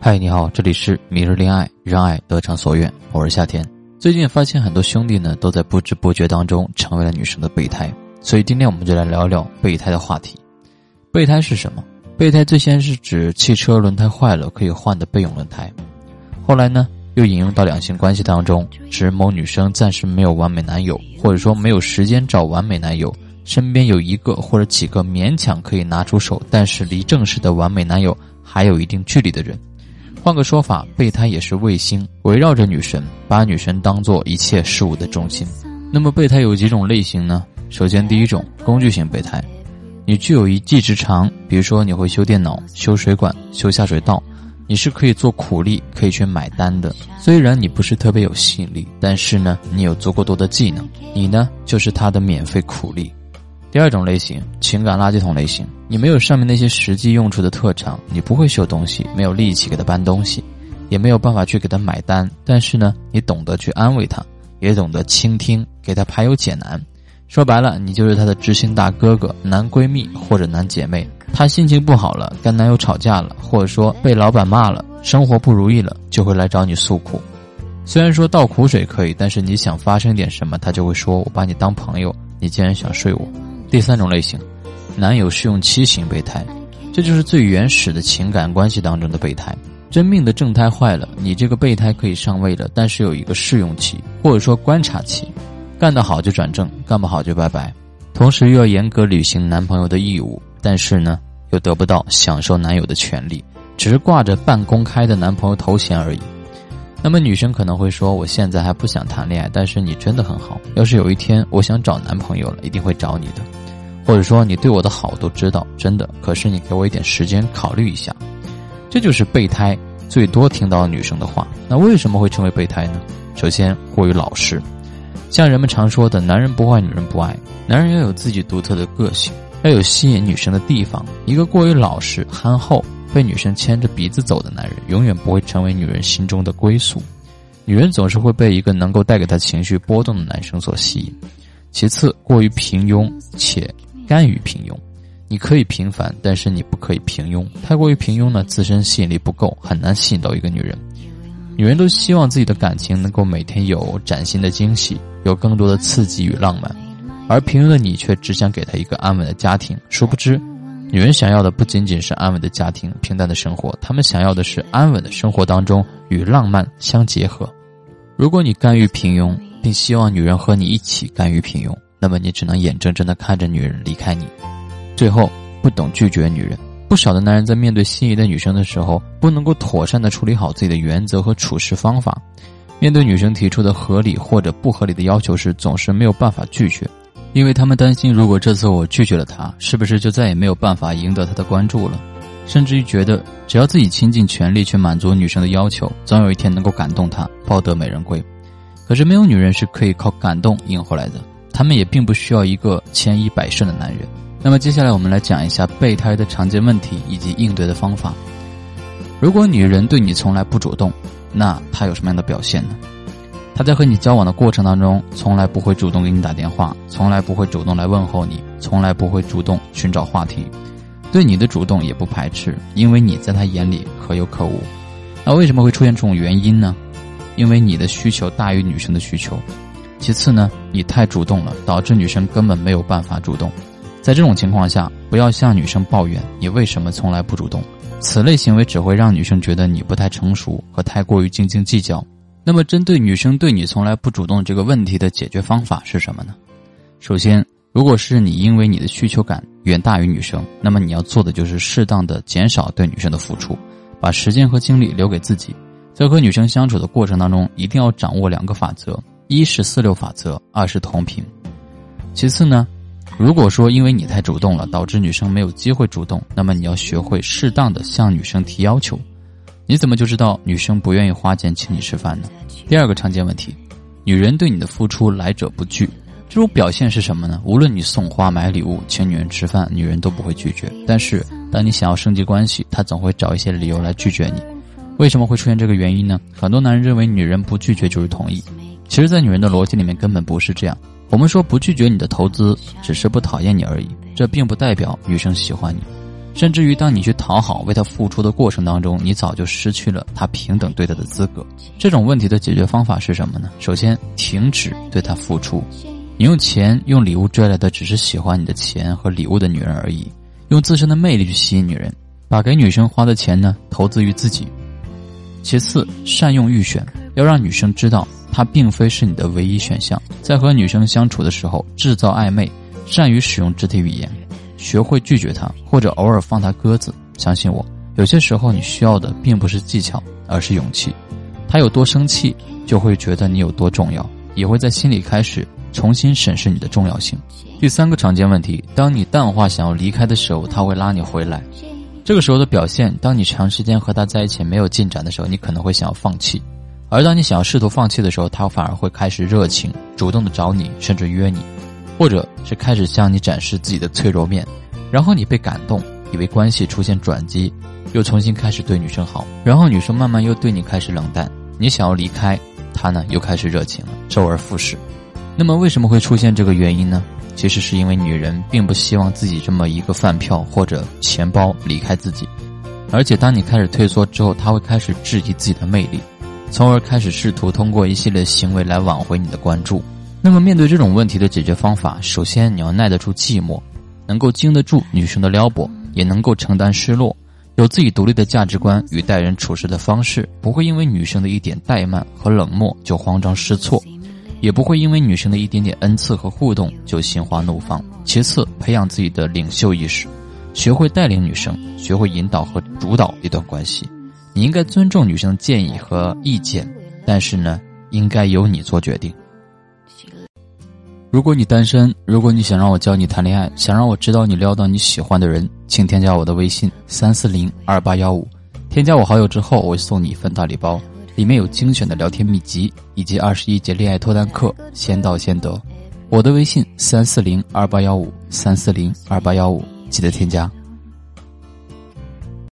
嗨，你好，这里是迷日恋爱，让爱得偿所愿，我是夏天。最近发现很多兄弟呢，都在不知不觉当中成为了女生的备胎，所以今天我们就来聊聊备胎的话题。备胎是什么？备胎最先是指汽车轮胎坏了可以换的备用轮胎，后来呢又引用到两性关系当中，指某女生暂时没有完美男友，或者说没有时间找完美男友，身边有一个或者几个勉强可以拿出手，但是离正式的完美男友还有一定距离的人。换个说法，备胎也是卫星，围绕着女神，把女神当作一切事物的中心。那么备胎有几种类型呢？首先第一种，工具型备胎，你具有一技之长，比如说你会修电脑、修水管、修下水道，你是可以做苦力，可以去买单的。虽然你不是特别有吸引力，但是呢你有足够多的技能，你呢就是他的免费苦力。第二种类型，情感垃圾桶类型，你没有上面那些实际用处的特长，你不会修东西，没有力气给他搬东西，也没有办法去给他买单，但是呢你懂得去安慰他，也懂得倾听，给他排忧解难。说白了，你就是他的知心大哥哥、男闺蜜或者男姐妹。他心情不好了，跟男友吵架了，或者说被老板骂了，生活不如意了，就会来找你诉苦。虽然说倒苦水可以，但是你想发生点什么，他就会说我把你当朋友，你竟然想睡我。第三种类型，男友试用期型备胎，这就是最原始的情感关系当中的备胎。真命的正胎坏了，你这个备胎可以上位了，但是有一个试用期或者说观察期，干得好就转正，干不好就拜拜。同时又要严格履行男朋友的义务，但是呢又得不到享受男友的权利，只是挂着半公开的男朋友头衔而已。那么女生可能会说，我现在还不想谈恋爱，但是你真的很好，要是有一天我想找男朋友了，一定会找你的。或者说你对我的好都知道，真的，可是你给我一点时间考虑一下。这就是备胎最多听到女生的话。那为什么会成为备胎呢？首先过于老实，像人们常说的男人不坏女人不爱，男人要有自己独特的个性，要有吸引女生的地方。一个过于老实憨厚，被女生牵着鼻子走的男人，永远不会成为女人心中的归宿。女人总是会被一个能够带给她情绪波动的男生所吸引。其次，过于平庸且甘于平庸，你可以平凡，但是你不可以平庸。太过于平庸呢，自身吸引力不够，很难吸引到一个女人。女人都希望自己的感情能够每天有崭新的惊喜，有更多的刺激与浪漫，而平庸的你却只想给她一个安稳的家庭。殊不知女人想要的不仅仅是安稳的家庭、平淡的生活，她们想要的是安稳的生活当中与浪漫相结合。如果你甘于平庸，并希望女人和你一起甘于平庸，那么你只能眼睁睁地看着女人离开你。最后，不懂拒绝女人。不少的男人在面对心仪的女生的时候，不能够妥善地处理好自己的原则和处事方法，面对女生提出的合理或者不合理的要求时，总是没有办法拒绝，因为他们担心如果这次我拒绝了她，是不是就再也没有办法赢得她的关注了，甚至于觉得只要自己倾尽全力去满足女生的要求，总有一天能够感动她，抱得美人归。可是没有女人是可以靠感动赢回来的，她们也并不需要一个千依百顺的男人。那么接下来我们来讲一下备胎的常见问题以及应对的方法。如果女人对你从来不主动，那她有什么样的表现呢？她在和你交往的过程当中，从来不会主动给你打电话，从来不会主动来问候你，从来不会主动寻找话题，对你的主动也不排斥，因为你在她眼里可有可无。那为什么会出现这种原因呢？因为你的需求大于女生的需求。其次呢，你太主动了，导致女生根本没有办法主动。在这种情况下，不要向女生抱怨你为什么从来不主动，此类行为只会让女生觉得你不太成熟和太过于斤斤计较。那么针对女生对你从来不主动这个问题的解决方法是什么呢？首先，如果是你因为你的需求感远大于女生，那么你要做的就是适当的减少对女生的付出，把时间和精力留给自己。在和女生相处的过程当中，一定要掌握两个法则，一是4-6法则，二是同频。其次呢，如果说因为你太主动了，导致女生没有机会主动，那么你要学会适当的向女生提要求。你怎么就知道女生不愿意花钱请你吃饭呢？第二个常见问题，女人对你的付出来者不拒。这种表现是什么呢？无论你送花、买礼物、请女人吃饭，女人都不会拒绝，但是当你想要升级关系，她总会找一些理由来拒绝你。为什么会出现这个原因呢？很多男人认为女人不拒绝就是同意，其实在女人的逻辑里面根本不是这样。我们说不拒绝你的投资，只是不讨厌你而已，这并不代表女生喜欢你。甚至于当你去讨好为他付出的过程当中，你早就失去了他平等对待的资格。这种问题的解决方法是什么呢？首先停止对他付出。你用钱用礼物追来的只是喜欢你的钱和礼物的女人而已，用自身的魅力去吸引女人，把给女生花的钱呢投资于自己。其次，善用预选，要让女生知道她并非是你的唯一选项。在和女生相处的时候制造暧昧，善于使用肢体语言，学会拒绝她，或者偶尔放她鸽子。相信我，有些时候你需要的并不是技巧，而是勇气。她有多生气，就会觉得你有多重要，也会在心里开始重新审视你的重要性。第三个常见问题，当你淡化想要离开的时候，他会拉你回来。这个时候的表现，当你长时间和他在一起没有进展的时候，你可能会想要放弃。而当你想要试图放弃的时候，他反而会开始热情，主动的找你，甚至约你，或者是开始向你展示自己的脆弱面，然后你被感动，以为关系出现转机，又重新开始对女生好，然后女生慢慢又对你开始冷淡，你想要离开，他呢又开始热情了，周而复始。那么为什么会出现这个原因呢？其实是因为女人并不希望自己这么一个饭票或者钱包离开自己，而且当你开始退缩之后，她会开始质疑自己的魅力，从而开始试图通过一系列行为来挽回你的关注。那么面对这种问题的解决方法，首先你要耐得住寂寞，能够经得住女生的撩拨，也能够承担失落，有自己独立的价值观与待人处事的方式，不会因为女生的一点怠慢和冷漠就慌张失措，也不会因为女生的一点点恩赐和互动就心花怒放。其次，培养自己的领袖意识，学会带领女生，学会引导和主导一段关系。你应该尊重女生的建议和意见，但是呢，应该由你做决定。如果你单身，如果你想让我教你谈恋爱，想让我知道你撩到你喜欢的人，请添加我的微信3402815，添加我好友之后，我会送你一份大礼包。里面有精选的聊天秘籍以及21节恋爱脱单课，先到先得。我的微信3402815，3402815，记得添加。